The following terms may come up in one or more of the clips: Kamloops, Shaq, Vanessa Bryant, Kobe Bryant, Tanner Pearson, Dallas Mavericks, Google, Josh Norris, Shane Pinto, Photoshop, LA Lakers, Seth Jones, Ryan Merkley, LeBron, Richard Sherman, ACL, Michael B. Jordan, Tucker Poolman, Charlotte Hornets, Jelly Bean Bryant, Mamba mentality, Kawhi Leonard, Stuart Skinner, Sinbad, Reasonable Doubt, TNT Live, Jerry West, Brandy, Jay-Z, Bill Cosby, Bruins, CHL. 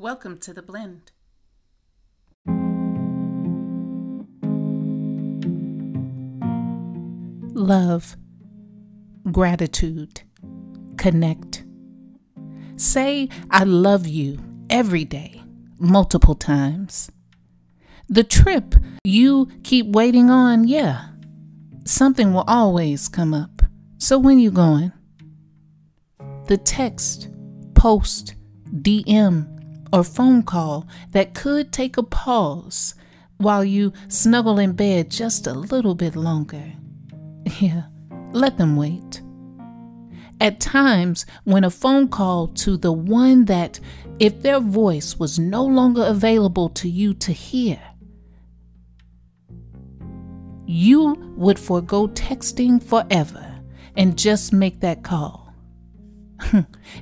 Welcome to The Blend. Love, gratitude, connect. Say, I love you every day, multiple times. The trip you keep waiting on, yeah, something will always come up. So when you going? The text, post, DM, or phone call that could take a pause while you snuggle in bed just a little bit longer. Yeah, let them wait. At times when a phone call to the one that, if their voice was no longer available to you to hear, you would forego texting forever and just make that call.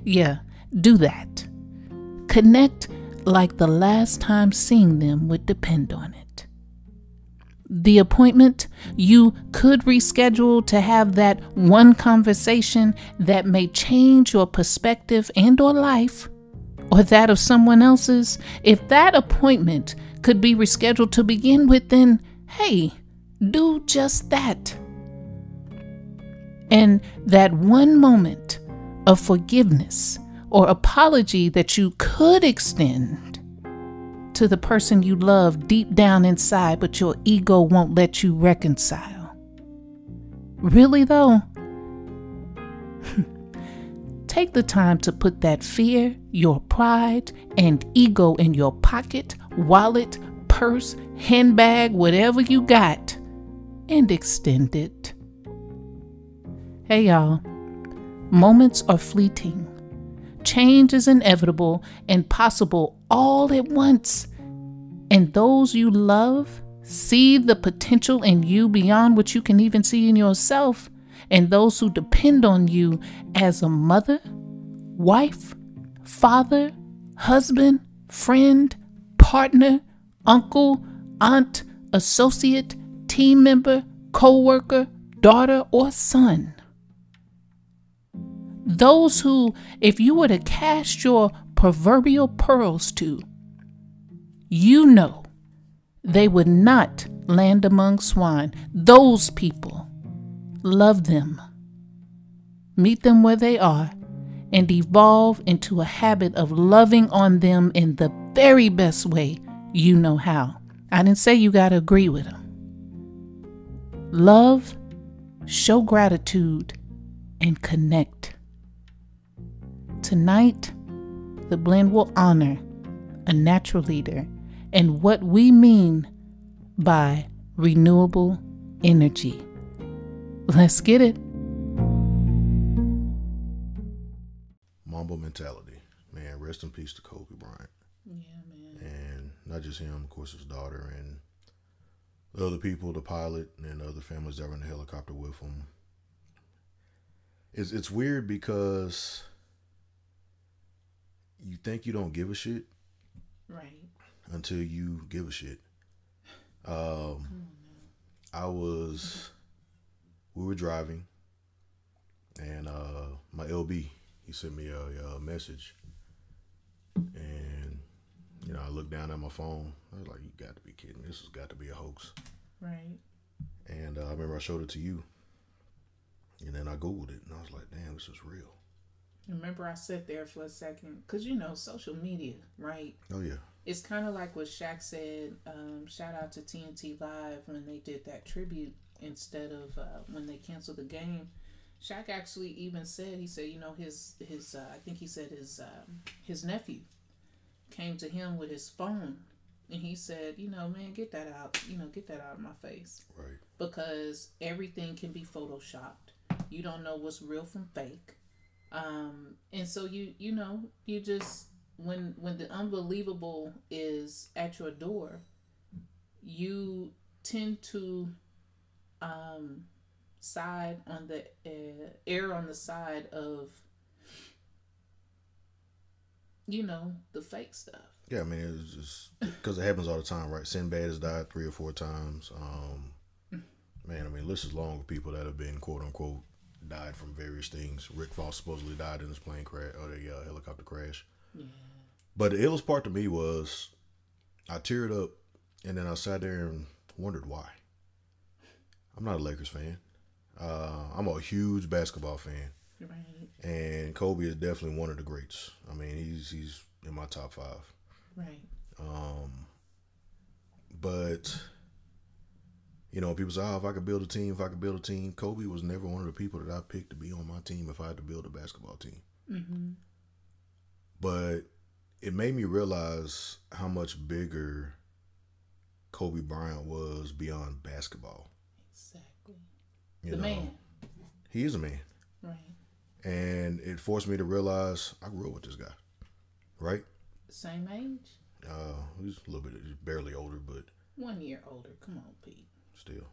Yeah, do that. Connect like the last time seeing them would depend on it. The appointment you could reschedule to have that one conversation that may change your perspective and or life, or that of someone else's. If that appointment could be rescheduled to begin with, then hey, do just that. And that one moment of forgiveness or apology that you could extend to the person you love deep down inside, but your ego won't let you reconcile. Really though, take the time to put that fear, your pride, and ego in your pocket, wallet, purse, handbag, whatever you got, and extend it. Hey y'all, moments are fleeting. Change is inevitable and possible all at once. And those you love see the potential in you beyond what you can even see in yourself. And those who depend on you as a mother, wife, father, husband, friend, partner, uncle, aunt, associate, team member, co-worker, daughter, or son. Those who, if you were to cast your proverbial pearls to, you know they would not land among swine. Those people, love them, meet them where they are, and evolve into a habit of loving on them in the very best way you know how. I didn't say you gotta agree with them. Love, show gratitude, and connect. Tonight, The Blend will honor a natural leader and what we mean by renewable energy. Let's get it. Mamba mentality. Man, rest in peace to Kobe Bryant. Yeah, man. And not just him, of course, his daughter and the other people, the pilot and the other families that were in the helicopter with him. It's weird because you think you don't give a shit, right? Until you give a shit. We were driving, and my LB, he sent me a message, and you know, I looked down at my phone. I was like, "You got to be kidding! This has got to be a hoax." Right. And I remember I showed it to you, and then I Googled it, and I was like, "Damn, this is real." Remember, I sat there for a second because, you know, social media, right? Oh, yeah. It's kind of like what Shaq said. Shout out to TNT Live when they did that tribute instead of when they canceled the game. Shaq actually even said, he said, you know, his nephew came to him with his phone. And he said, you know, man, get that out of my face. Right. Because everything can be photoshopped. You don't know what's real from fake. And so you know, you just, when the unbelievable is at your door, you tend to err on the side of, you know, the fake stuff. Yeah, I mean, it's just because it happens all the time, right? Sinbad has died 3 or 4 times. Man, I mean, the list is long of people that have been quote unquote died from various things. Rick Fox supposedly died in his plane crash or the helicopter crash. Yeah. But the illest part to me was I teared up and then I sat there and wondered why. I'm not a Lakers fan. I'm a huge basketball fan. Right. And Kobe is definitely one of the greats. I mean, he's in my top five. Right. But, you know, people say, oh, if I could build a team. Kobe was never one of the people that I picked to be on my team if I had to build a basketball team. Mm-hmm. But it made me realize how much bigger Kobe Bryant was beyond basketball. Exactly. You know, man. He is a man. Right. And it forced me to realize I grew up with this guy. Right? Same age? He's a little bit, he's barely older, but 1 year older. Come on, Pete. Still.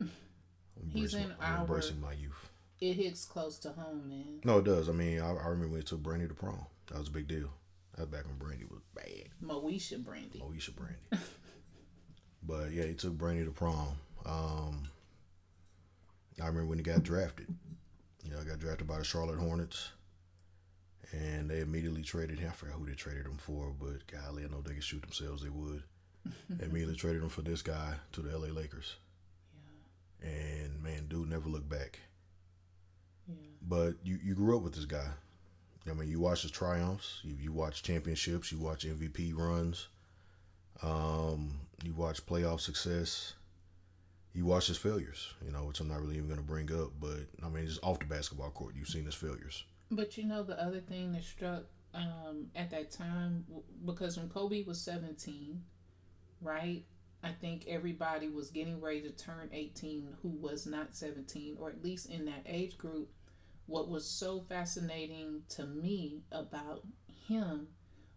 I'm embracing my youth. It hits close to home, man. No, it does. I mean, I remember we took Brandy to prom. That was a big deal. That was back when Brandy was bad. Moesha Brandy. But yeah, he took Brandy to prom. I remember when he got drafted. You know, I got drafted by the Charlotte Hornets. And they immediately traded him. I forgot who they traded him for, but golly, I know they could shoot themselves. They would. They immediately traded him for this guy to the LA Lakers. Yeah. And, man, dude never looked back. Yeah. But you grew up with this guy. I mean, you watch his triumphs. You watch championships. You watch MVP runs. You watch playoff success. You watch his failures, you know, which I'm not really even going to bring up. But, I mean, just off the basketball court, you've seen his failures. But you know the other thing that struck at that time, because when Kobe was 17, right, I think everybody was getting ready to turn 18 who was not 17, or at least in that age group. What was so fascinating to me about him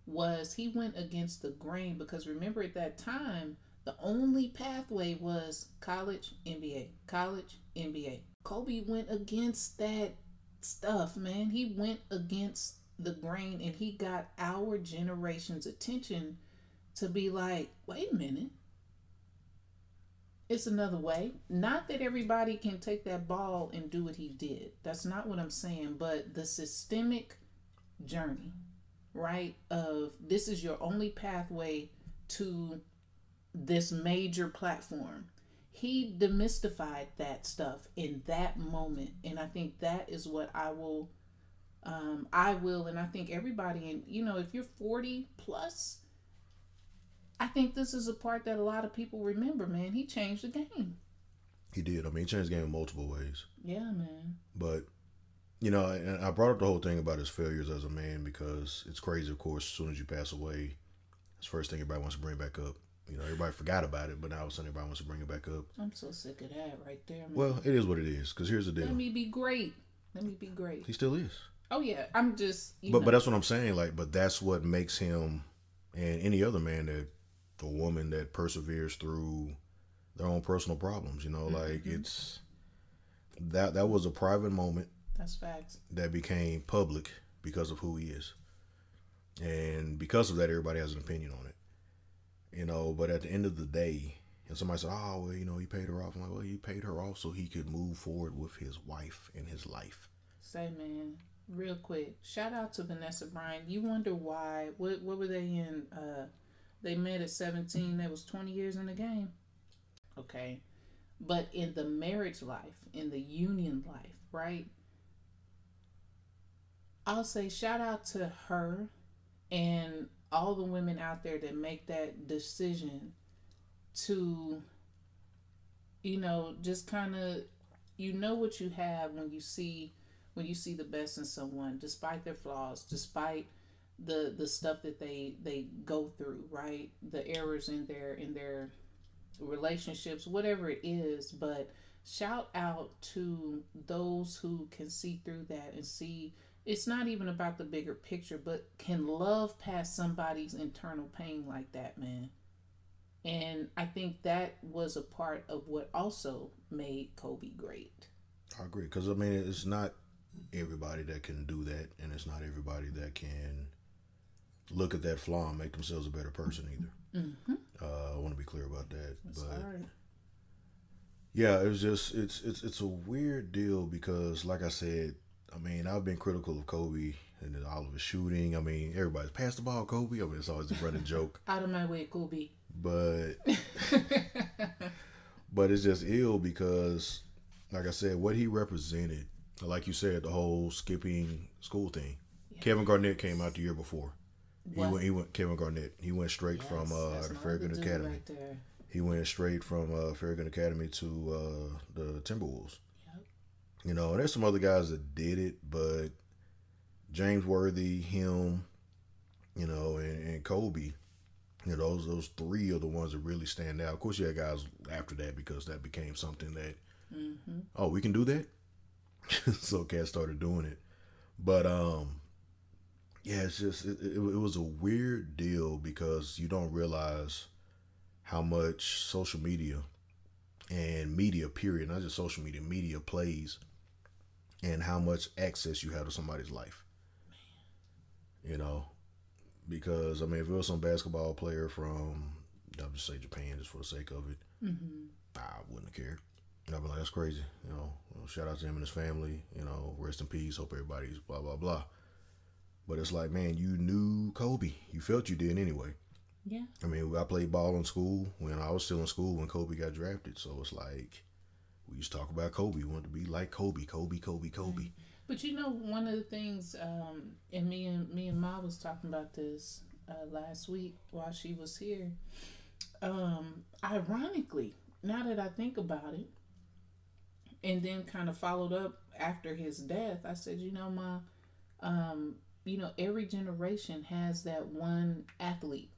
was he went against the grain, because remember at that time, the only pathway was college, NBA, college, NBA. Kobe went against that stuff, man. He went against the grain and he got our generation's attention to be like, wait a minute, it's another way. Not that everybody can take that ball and do what he did. That's not what I'm saying, but the systemic journey, right, of this is your only pathway to this major platform. He demystified that stuff in that moment, and I think that is what I will, and I think everybody, and you know, if you're 40 plus, I think this is a part that a lot of people remember, man. He changed the game. He did. I mean, he changed the game in multiple ways. Yeah, man. But, you know, and I brought up the whole thing about his failures as a man because it's crazy, of course, as soon as you pass away, it's the first thing everybody wants to bring back up. You know, everybody forgot about it, but now all of a sudden everybody wants to bring it back up. I'm so sick of that right there, man. Well, it is what it is, because here's the deal. Let me be great. He still is. Oh, yeah. I'm just, But that's what I'm saying. Like, but that's what makes him and any other man that, a woman that perseveres through their own personal problems. You know, mm-hmm. Like it's, that was a private moment. That's facts. That became public because of who he is. And because of that, everybody has an opinion on it. You know, but at the end of the day, and somebody said, oh, well, you know, he paid her off. I'm like, well, he paid her off so he could move forward with his wife and his life. Say, man, real quick, shout out to Vanessa Bryant. You wonder why, what were they in? They met at 17. That was 20 years in the game. Okay. But in the marriage life, in the union life, right? I'll say shout out to her and all the women out there that make that decision to, you know, just kind of, you know what you have when you see the best in someone, despite their flaws, despite the stuff that they go through, right? The errors in their relationships, whatever it is. But shout out to those who can see through that and see it's not even about the bigger picture, but can love past somebody's internal pain like that, man. And I think that was a part of what also made Kobe great. I agree. Because, I mean, it's not everybody that can do that, and it's not everybody that can look at that flaw and make themselves a better person either. Mm-hmm. I want to be clear about that. Sorry. Yeah, it was just, it's a weird deal because, like I said, I mean, I've been critical of Kobe and then Oliver shooting. I mean, everybody's pass the ball, Kobe. I mean, it's always a running joke. Out of my way, Kobe. But but it's just ill because, like I said, what he represented, like you said, the whole skipping school thing. Yes. Kevin Garnett came out the year before. He went straight yes, from the Farragut Academy. Right there. He went straight from Farragut Academy to the Timberwolves. Yep. You know, and there's some other guys that did it, but James Worthy, him, you know, and Kobe, you know, those three are the ones that really stand out. Of course, you had guys after that because that became something that, oh, we can do that? So cats started doing it. But, yeah, it's just, it was a weird deal because you don't realize how much social media and media, period, not just social media, media plays, and how much access you have to somebody's life. Man. You know, because, I mean, if it was some basketball player from, I'll just say Japan just for the sake of it, I wouldn't have cared. And I'd be like, that's crazy. You know, shout out to him and his family, you know, rest in peace, hope everybody's blah, blah, blah. But it's like, man, you knew Kobe. You felt you did anyway. Yeah. I mean, I played ball in school when I was still in school when Kobe got drafted. So it's like, we used to talk about Kobe. We wanted to be like Kobe. But you know, one of the things, and me and Ma was talking about this last week while she was here. Ironically, now that I think about it, and then kind of followed up after his death, I said, you know, Ma, you know, every generation has that one athlete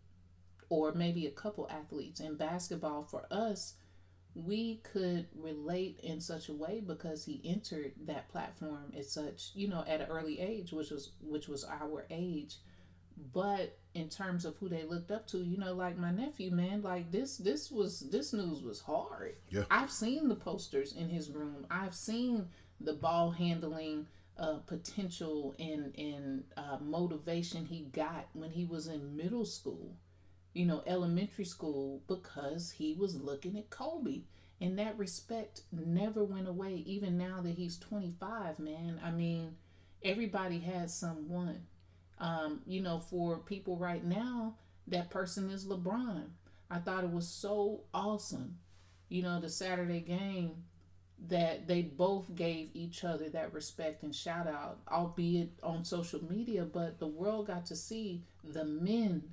or maybe a couple athletes. In basketball, for us, we could relate in such a way because he entered that platform at such, you know, at an early age, which was our age. But in terms of who they looked up to, you know, like my nephew, man, like this news was hard. Yeah. I've seen the posters in his room. I've seen the ball handling potential and motivation he got when he was in middle school, you know, elementary school, because he was looking at Kobe. And that respect never went away, even now that he's 25, man. I mean, everybody has someone. You know, for people right now, that person is LeBron. I thought it was so awesome, you know, the Saturday game, that they both gave each other that respect and shout out, albeit on social media, but the world got to see the men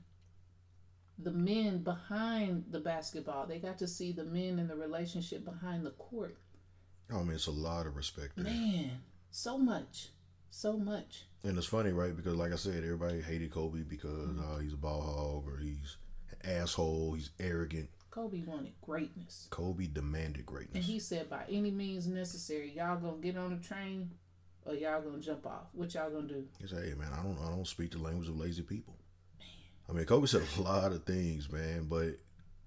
behind the basketball. They got to see the men and the relationship behind the court. I mean, it's a lot of respect there. Man, so much. And it's funny, right? Because like I said, everybody hated Kobe because he's a ball hog or he's an asshole, he's arrogant. Kobe wanted greatness. Kobe demanded greatness. And he said, by any means necessary, y'all gonna get on the train or y'all gonna jump off. What y'all gonna do? He said, hey man, I don't speak the language of lazy people. Man. I mean, Kobe said a lot of things, man, but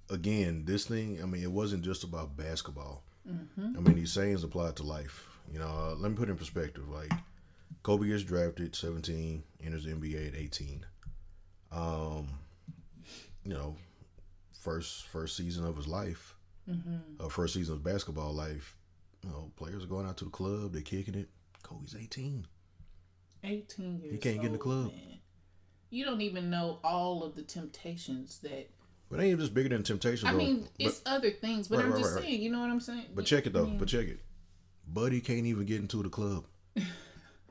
again, this thing, I mean, it wasn't just about basketball. I mean, these sayings apply to life. You know, let me put it in perspective. Like, Kobe gets drafted 17, enters the NBA at 18. You know, first season of his life, first season of basketball life, you know, players are going out to the club, they're kicking it. Kobe's 18. 18 years old. He can't get in the club. Man. You don't even know all of the temptations that. But ain't it just bigger than temptations? It's other things, but I'm just saying, you know what I'm saying? But check it though, Buddy can't even get into the club.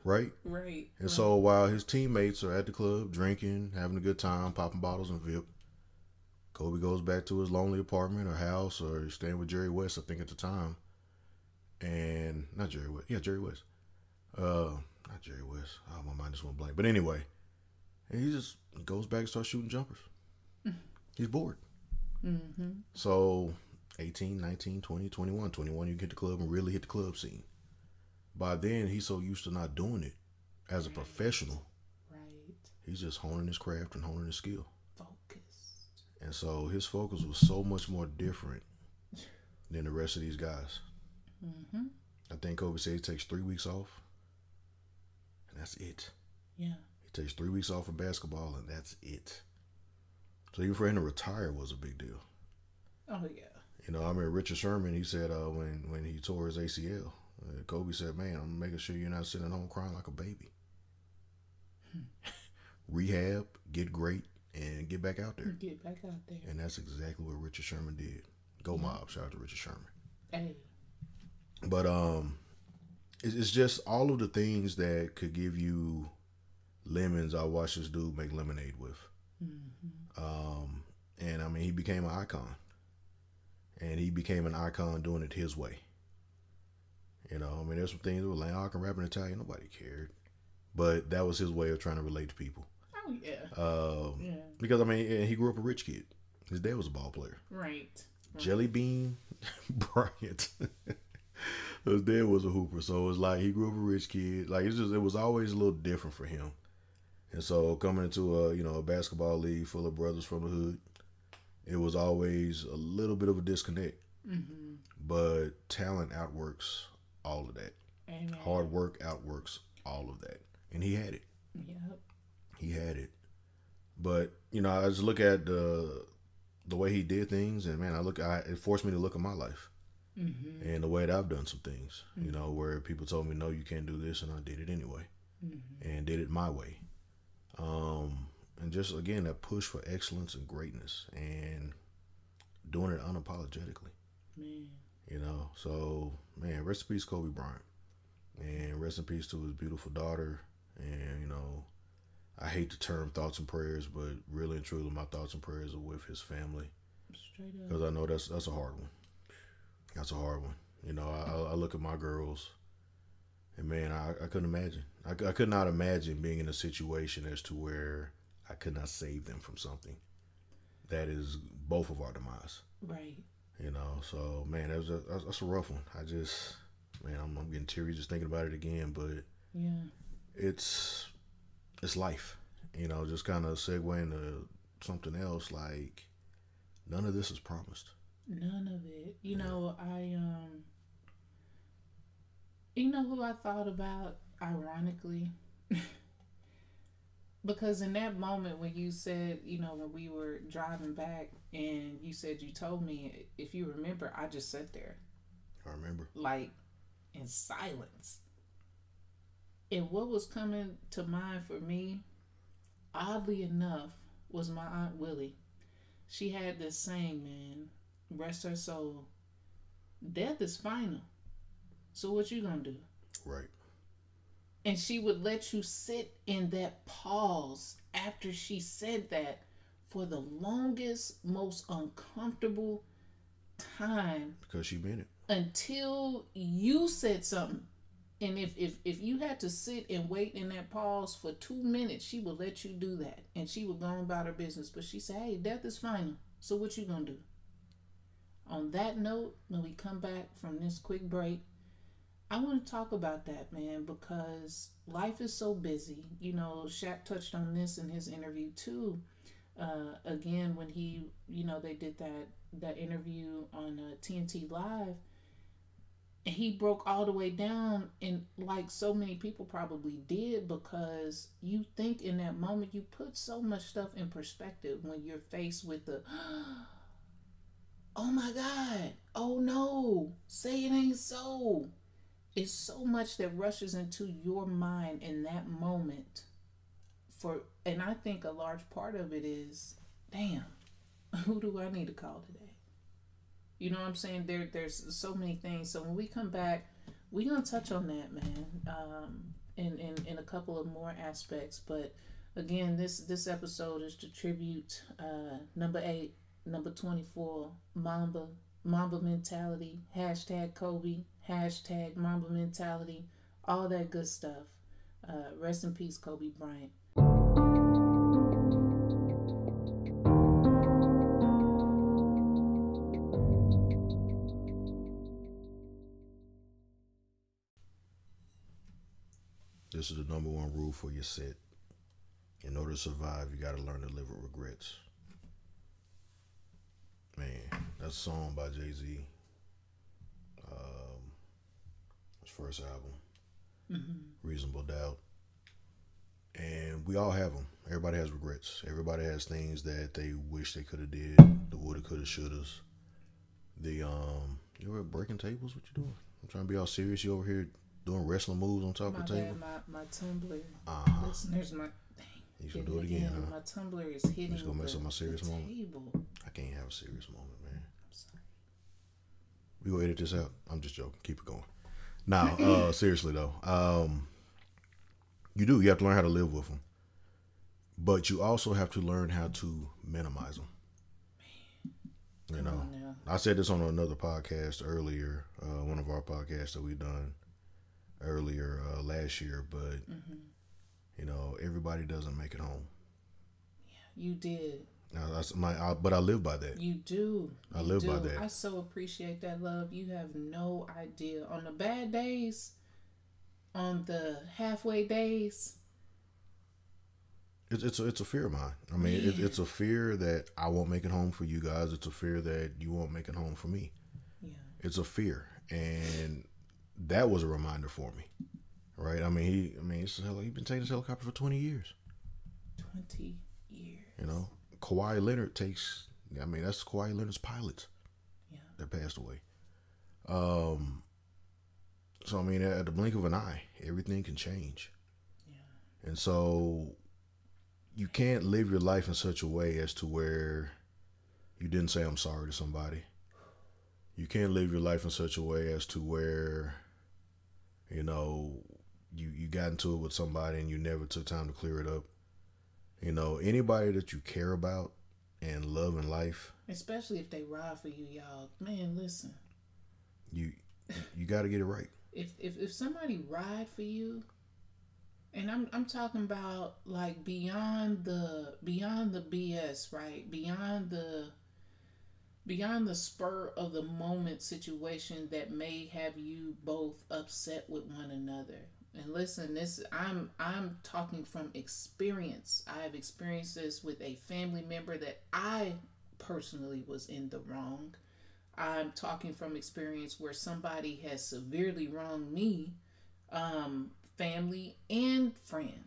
Right? Right. And so while his teammates are at the club, drinking, having a good time, popping bottles and VIP, Kobe goes back to his lonely apartment or house, or staying with Jerry West, I think at the time. And not Jerry West. Yeah, Jerry West. Not Jerry West. Oh, my mind just went blank. But anyway, and he just goes back and starts shooting jumpers. He's bored. So 18, 19, 20, 21. 21, you get the club and really hit the club scene. By then, he's so used to not doing it as a professional. Right. He's just honing his craft and honing his skill. And so his focus was so much more different than the rest of these guys. I think Kobe said he takes 3 weeks off, and that's it. Yeah. He takes 3 weeks off of basketball, and that's it. So even for him to retire was a big deal. Oh, yeah. You know, I mean, Richard Sherman, he said when he tore his ACL, Kobe said, man, I'm making sure you're not sitting home crying like a baby. rehab, get great, and get back out there. Get back out there. And that's exactly what Richard Sherman did. Go Mob. Shout out to Richard Sherman. Hey. But it's just all of the things that could give you lemons. I watched this dude make lemonade with. Mm-hmm. And I mean, he became an icon. And he became an icon doing it his way. You know, I mean, there's some things that were like, oh, I can rap in Italian. Nobody cared. But that was his way of trying to relate to people. Oh, yeah. Yeah. Because, I mean, he grew up a rich kid. His dad was a ball player. Right. Jelly Bean Bryant. His dad was a hooper. So it's like he grew up a rich kid. Like, it's just, it was always a little different for him. And so coming into a, you know, a basketball league full of brothers from the hood, it was always a little bit of a disconnect. Mm-hmm. But talent outworks all of that. Amen. Hard work outworks all of that. And he had it. Yep. He had it. But, you know, I just look at the way he did things, and man, it forced me to look at my life. Mm-hmm. And the way that I've done some things, mm-hmm. you know, where people told me, no, you can't do this, and I did it anyway. Mm-hmm. And did it my way. And just, again, that push for excellence and greatness and doing it unapologetically. Man. You know, so, man, rest in peace, Kobe Bryant. And rest in peace to his beautiful daughter. And, you know, I hate the term thoughts and prayers, but really and truly my thoughts and prayers are with his family. Straight up. Because I know that's a hard one. That's a hard one. You know, I look at my girls, and, man, I couldn't imagine. I could not imagine being in a situation as to where I could not save them from something that is both of our demise. Right. You know, so, man, that's a rough one. I just, man, I'm getting teary just thinking about it again, but yeah, it's life. You know, just kind of segue into something else. Like, none of this is promised. None of it. You know, I you know who I thought about, ironically? Because in that moment when you said, you know, when we were driving back and you said you told me, if you remember, I just sat there. I remember. Like, in silence. And what was coming to mind for me, oddly enough, was my Aunt Willie. She had this saying, man, rest her soul, death is final. So what you gonna do? Right. And she would let you sit in that pause after she said that for the longest, most uncomfortable time. Because she meant it. Until you said something. And if you had to sit and wait in that pause for 2 minutes, she would let you do that. And she would go on about her business. But she said, hey, death is final. So what you gonna do? On that note, when we come back from this quick break, I want to talk about that, man, because life is so busy. You know, Shaq touched on this in his interview too. Again, when he, you know, they did that interview on TNT Live, and he broke all the way down, and like so many people probably did, because you think in that moment, you put so much stuff in perspective when you're faced with the, oh my God, oh no, say it ain't so. It's so much that rushes into your mind in that moment. And I think a large part of it is, damn, who do I need to call today? You know what I'm saying? There's so many things. So when we come back, we're going to touch on that, man, in a couple of more aspects. But again, this episode is to tribute number 8, number 24, Mamba mentality, hashtag Kobe, hashtag Mamba mentality, all that good stuff. Rest in peace, Kobe Bryant. This is the number one rule for your set. In order to survive, you got to learn to live with regrets. Man, that's a song by Jay-Z. His first album, mm-hmm. Reasonable Doubt. And we all have them. Everybody has regrets. Everybody has things that they wish they could have did, the woulda, coulda, shouldas. You were breaking tables? What you doing? I'm trying to be all serious. You over here doing wrestling moves on top of the table? My Tumblr listeners might You should do it again, huh? My tumbler is hitting the table. Just gonna mess up my serious moment. I can't have a serious moment, man. I'm sorry. We gonna edit this out. I'm just joking. Keep it going. Now, seriously though, you do. You have to learn how to live with them, but you also have to learn how to minimize them. You know, I said this on another podcast earlier, one of our podcasts that we done earlier last year, but you know, everybody doesn't make it home. Yeah, you did. Now, that's but I live by that. You do. I live by that. I so appreciate that love. You have no idea. On the bad days, on the halfway days, it's a fear of mine. I mean, it's a fear that I won't make it home for you guys. It's a fear that you won't make it home for me. Yeah. It's a fear, and that was a reminder for me, right? I mean, he's been taking his helicopter for 20 years. 20 years. You know, Kawhi Leonard takes. I mean, that's Kawhi Leonard's pilots. Yeah. That passed away. So I mean, at the blink of an eye, everything can change. Yeah. And so, you can't live your life in such a way as to where you didn't say I'm sorry to somebody. You can't live your life in such a way as to where, you know, you got into it with somebody and you never took time to clear it up. You know, anybody that you care about and love in life, especially if they ride for you, y'all, man, listen. You got to get it right. If somebody ride for you. And I'm talking about like beyond the BS, right? Beyond the spur of the moment situation that may have you both upset with one another. And listen, this I'm talking from experience. I have experienced this with a family member that I personally was in the wrong. I'm talking from experience where somebody has severely wronged me, family and friend.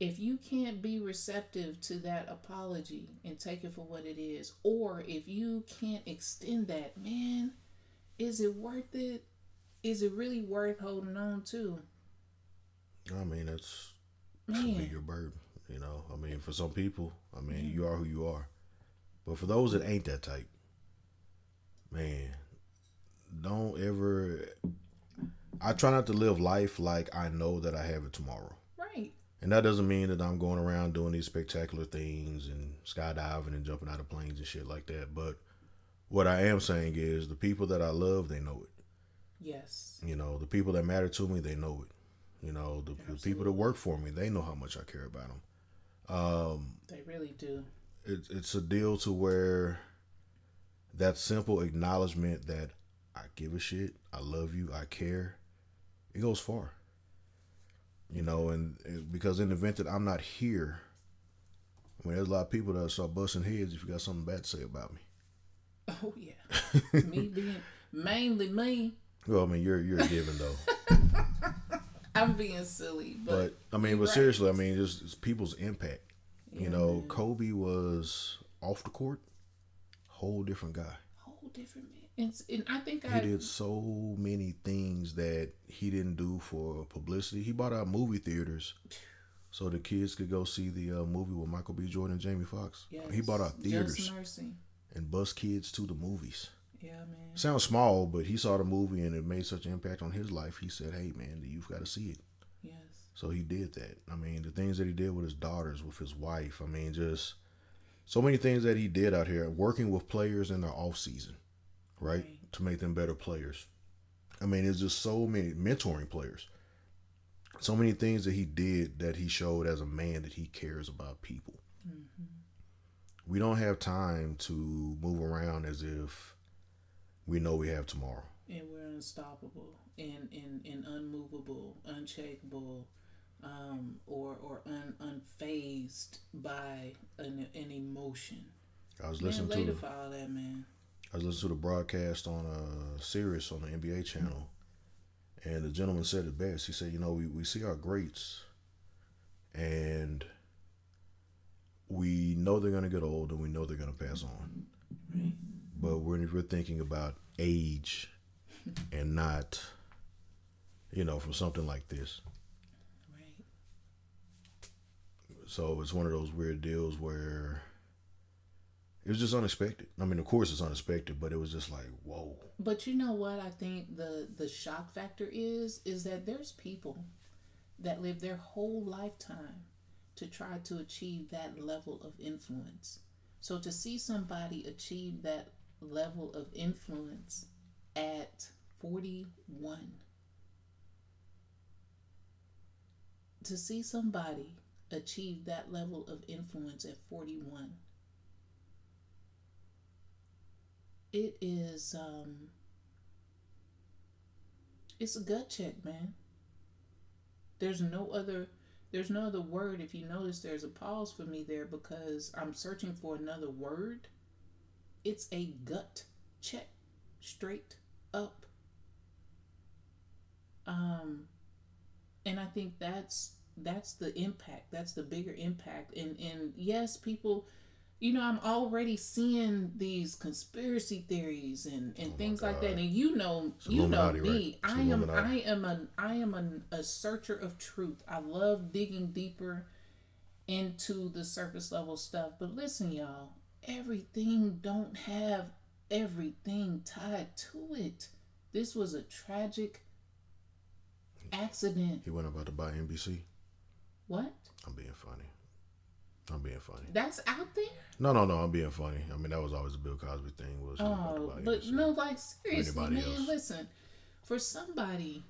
If you can't be receptive to that apology and take it for what it is, or if you can't extend that, man, is it worth it? Is it really worth holding on to? I mean, that's should be your burden, you know. I mean, for some people, I mean, you are who you are. But for those that ain't that type, man, don't ever. I try not to live life like I know that I have it tomorrow. Right. And that doesn't mean that I'm going around doing these spectacular things and skydiving and jumping out of planes and shit like that. But what I am saying is the people that I love, they know it. Yes. You know, the people that matter to me, they know it. You know, the people that work for me, they know how much I care about them. They really do. It's a deal to where that simple acknowledgement that I give a shit, I love you, I care, it goes far, you know. And because in the event that I'm not here, I mean, there's a lot of people that start busting heads if you got something bad to say about me. Oh yeah, me being mainly me. Well, I mean, you're given though. I'm being silly, but I mean, but right. Seriously, I mean, just people's impact. Yeah. You know, Kobe was off the court, whole different guy. Whole different man. And I think he did so many things that he didn't do for publicity. He bought out movie theaters so the kids could go see the movie with Michael B. Jordan and Jamie Foxx. Yes. He bought out theaters and bused kids to the movies. Yeah, man. Sounds small, but he saw the movie and it made such an impact on his life. He said, "Hey, man, you've got to see it." Yes. So he did that. I mean, the things that he did with his daughters, with his wife. I mean, just so many things that he did out here, working with players in their off season. Right? To make them better players. I mean, there's just so many mentoring players. So many things that he did that he showed as a man that he cares about people. Mm-hmm. We don't have time to move around as if we know we have tomorrow. And we're unstoppable and unmovable, unshakable, or unfazed by an emotion. I was listening to for all that, man. I was listening to the broadcast on a series on the NBA channel, and the gentleman said it best. He said, you know, we see our greats, and we know they're going to get old, and we know they're going to pass on. Right. But we're thinking about age and not, you know, from something like this. Right. So it's one of those weird deals where it was just unexpected. I mean, of course it's unexpected, but it was just like, whoa. But you know what I think the shock factor is that there's people that live their whole lifetime to try to achieve that level of influence. So to see somebody achieve that level of influence at 41, to see somebody achieve that level of influence at 41, it is, it's a gut check, man. There's no other word. If you notice, there's a pause for me there because I'm searching for another word. It's a gut check, straight up. And I think that's the impact. That's the bigger impact. And yes, people, you know, I'm already seeing these conspiracy theories and things like that. And you know me. Right? I am a searcher of truth. I love digging deeper into the surface level stuff. But listen, y'all, everything don't have everything tied to it. This was a tragic accident. He wasn't about to buy NBC. What? I'm being funny. That's out there? No. I'm being funny. I mean, that was always a Bill Cosby thing. Seriously, man, listen. For somebody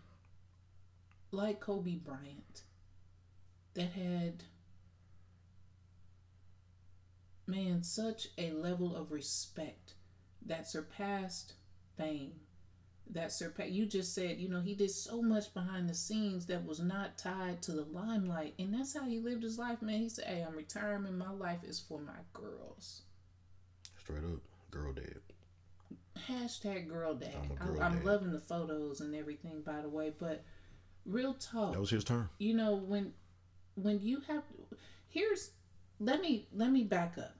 like Kobe Bryant that had, man, such a level of respect that surpassed fame, you just said, you know, he did so much behind the scenes that was not tied to the limelight, and that's how he lived his life, man. He said, hey, I'm retiring, my life is for my girls. Straight up, girl dad. Hashtag girl dad. I'm loving the photos and everything, by the way, but real talk. That was his turn. You know, when you have, let me back up,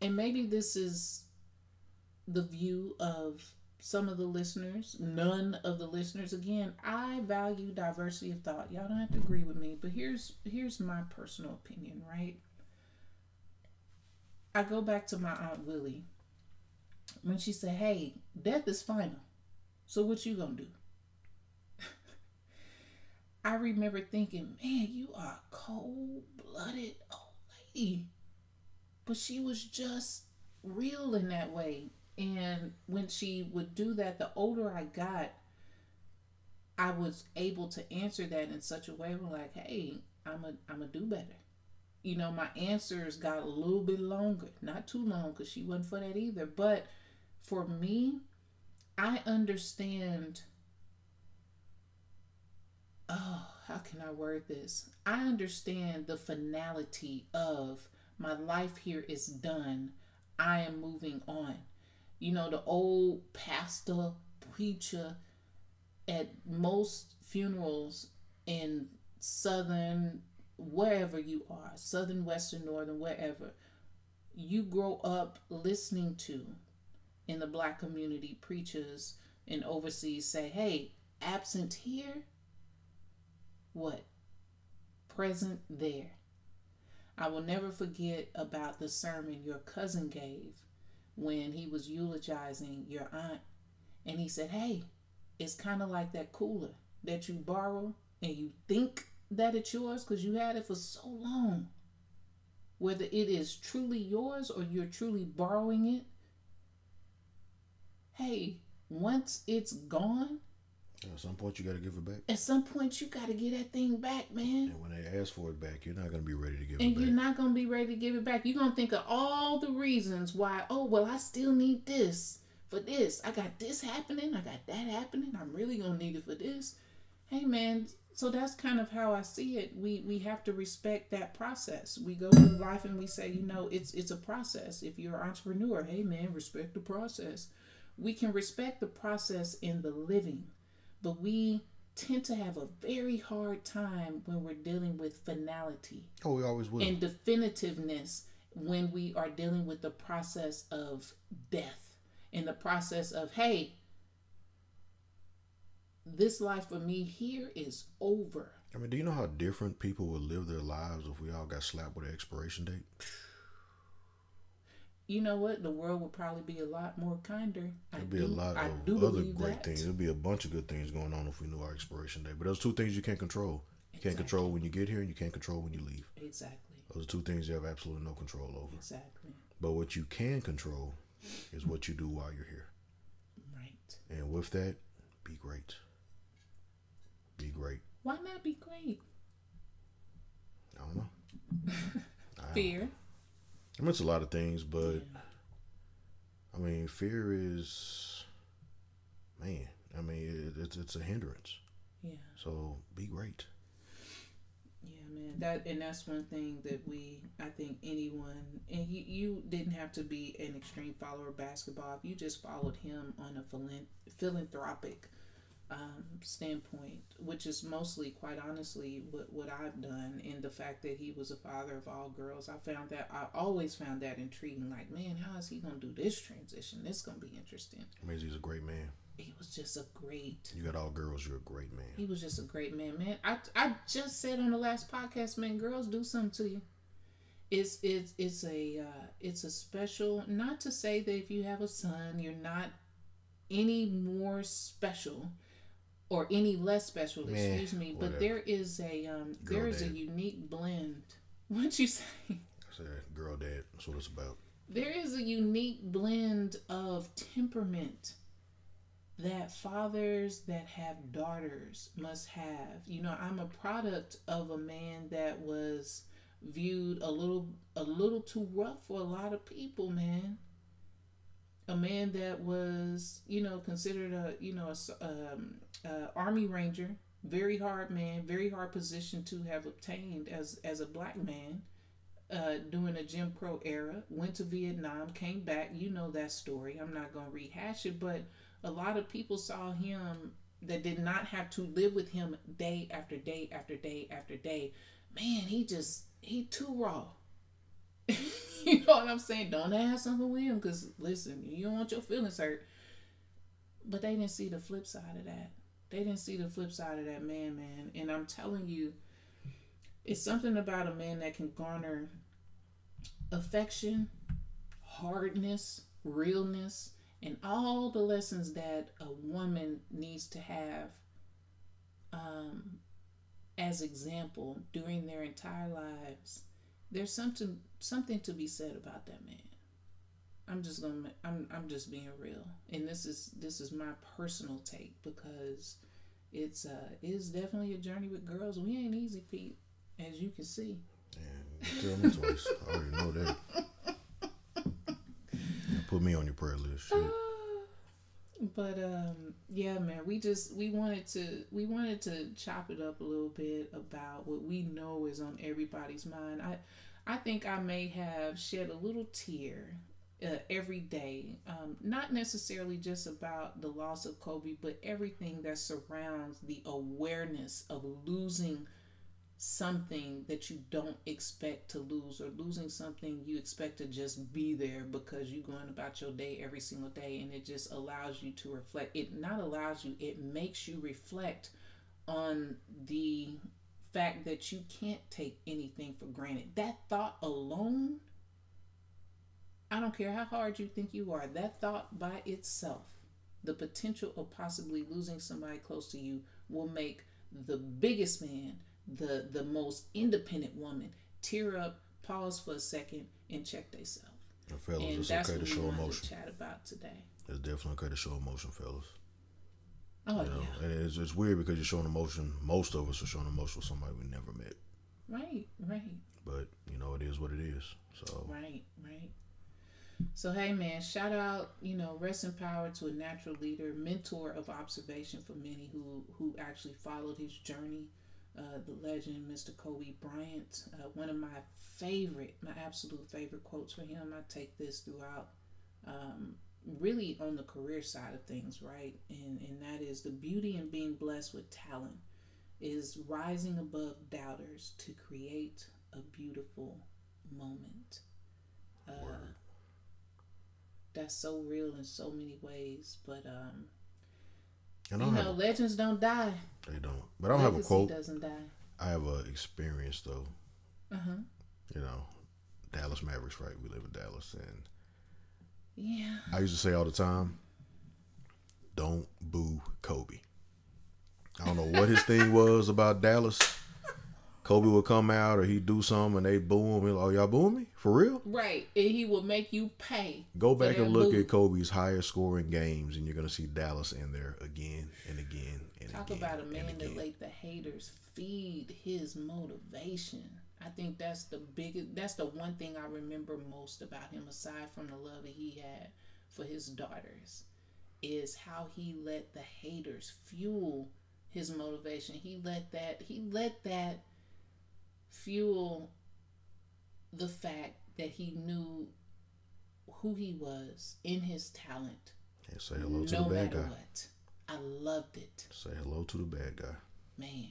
and maybe this is the view of some of the listeners, none of the listeners. Again, I value diversity of thought. Y'all don't have to agree with me, but here's my personal opinion, right? I go back to my Aunt Willie when she said, hey, death is final. So what you gonna do? I remember thinking, man, you are a cold-blooded old lady. But she was just real in that way. And when she would do that, the older I got, I was able to answer that in such a way where, like, hey, I'm a do better. You know, my answers got a little bit longer, not too long, because she wasn't for that either. But for me, I understand. Oh, how can I word this? I understand the finality of my life here is done. I am moving on. You know, the old pastor, preacher at most funerals in southern, wherever you are, southern, western, northern, wherever, you grow up listening to in the black community, preachers and overseas say, hey, absent here, what? Present there. I will never forget about the sermon your cousin gave when he was eulogizing your aunt, and he said, hey, it's kind of like that cooler that you borrow and you think that it's yours because you had it for so long. Whether it is truly yours or you're truly borrowing it, hey, once it's gone, at some point you got to give it back. At some point you got to get that thing back, man. And when they ask for it back, you're not going to be ready to give it back. And you're not going to be ready to give it back. You're going to think of all the reasons why, oh, well, I still need this for this. I got this happening. I got that happening. I'm really going to need it for this. Hey, man, so that's kind of how I see it. We have to respect that process. We go through life and we say, you know, it's a process. If you're an entrepreneur, hey, man, respect the process. We can respect the process in the living. But we tend to have a very hard time when we're dealing with finality. Oh, we always will. And definitiveness when we are dealing with the process of death and the process of, hey, this life for me here is over. I mean, do you know how different people would live their lives if we all got slapped with an expiration date? You know what? The world would probably be a lot more kinder. There'd be a lot of other great things. There'd be a bunch of good things going on if we knew our expiration date. But those two things you can't control. You can't control when you get here and you can't control when you leave. Exactly. Those are two things you have absolutely no control over. Exactly. But what you can control is what you do while you're here. Right. And with that, be great. Be great. Why not be great? I don't know. Fear. I mean, it's a lot of things, but yeah. I mean, fear is, man, I mean, it's a hindrance. Yeah. So be great. Yeah, man. That's one thing that I think anyone, and you didn't have to be an extreme follower of basketball. If you just followed him on a philanthropic standpoint, which is mostly, quite honestly, what I've done, and the fact that he was a father of all girls, I always found that intriguing. Like, man, how is he gonna do this transition? This is gonna be interesting. I mean, he's a great man. He was just a great. You got all girls. You're a great man. He was just a great man, man. I just said on the last podcast, man, girls do something to you. It's a special. Not to say that if you have a son, you're not any more special. Or any less special, excuse me. Whatever. But there is a unique blend. What'd you say? I said, girl dad. That's what it's about. There is a unique blend of temperament that fathers that have daughters must have. You know, I'm a product of a man that was viewed a little too rough for a lot of people, man. A man that was, considered a Army Ranger, very hard man, very hard position to have obtained as a black man during the Jim Crow era. Went to Vietnam, came back. You know that story. I'm not going to rehash it, but a lot of people saw him that did not have to live with him day after day after day after day. Man, he too raw. You know what I'm saying? Don't ask Uncle William, because listen, you don't want your feelings hurt. But they didn't see the flip side of that. They didn't see the flip side of that man. And I'm telling you, it's something about a man that can garner affection, hardness, realness, and all the lessons that a woman needs to have as example during their entire lives. There's something to be said about that man. I'm just being real, and this is my personal take, because it's definitely a journey with girls. We ain't easy, Pete, as you can see. Damn, tell me twice. I already know that. Put me on your prayer list. Shit. Yeah, man, we wanted to chop it up a little bit about what we know is on everybody's mind. I think I may have shed a little tear every day, not necessarily just about the loss of Kobe, but everything that surrounds the awareness of losing something that you don't expect to lose, or losing something you expect to just be there because you're going about your day every single day, and it just allows you to reflect. It makes you reflect on the fact that you can't take anything for granted. That thought alone, I don't care how hard you think you are, that thought by itself, the potential of possibly losing somebody close to you, will make the biggest man, the most independent woman, tear up, pause for a second, and check themselves. And fellas, it's okay to show emotion. To chat about today. It's definitely okay to show emotion, fellas. Oh, yeah. And it's weird because you're showing emotion. Most of us are showing emotion with somebody we never met. Right. But it is what it is. So right. So hey, man, shout out, rest in power to a natural leader, mentor of observation for many who actually followed his journey. The legend, Mr. Kobe Bryant. One of my absolute favorite quotes for him. I take this throughout, really on the career side of things, right? And that is, the beauty in being blessed with talent is rising above doubters to create a beautiful moment. That's so real in so many ways, but legends don't die. They don't. But I don't have a quote. Doesn't die. I have an experience though. You know, Dallas Mavericks, right? We live in Dallas, and yeah, I used to say all the time, don't boo Kobe. I don't know what his thing was about Dallas. Kobe would come out or he'd do something and they boo him. He'd like, oh, y'all booing me? For real? Right. And he will make you pay. Go back and look at Kobe's highest scoring games and you're going to see Dallas in there again and again and again. Talk about a man that let the haters feed his motivation. I think that's the biggest, that's the one thing I remember most about him, aside from the love that he had for his daughters, is how he let the haters fuel his motivation. He let that fuel the fact that he knew who he was in his talent. And say hello to the bad guy. No matter what. I loved it. Say hello to the bad guy. Man.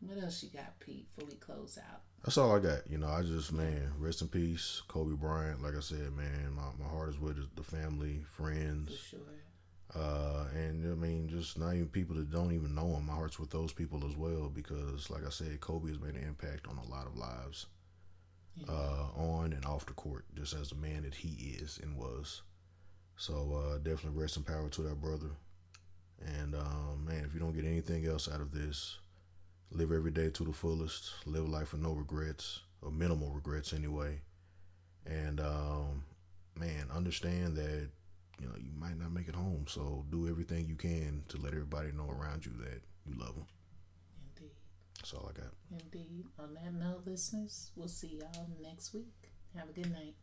What else you got, Pete, before we close out? That's all I got. You know, I just, man, rest in peace, Kobe Bryant. Like I said, man, my heart is with the family, friends. For sure. And I mean, just not even people that don't even know him. My heart's with those people as well, because like I said, Kobe has made an impact on a lot of lives, on and off the court, just as a man that he is and was. So definitely rest in power to that brother. And man, if you don't get anything else out of this, live every day to the fullest. Live life with no regrets, or minimal regrets anyway. And man, understand that, you know, you might not make it home, so do everything you can to let everybody know around you that you love them. Indeed. That's all I got. Indeed. On that note, listeners, we'll see y'all next week. Have a good night.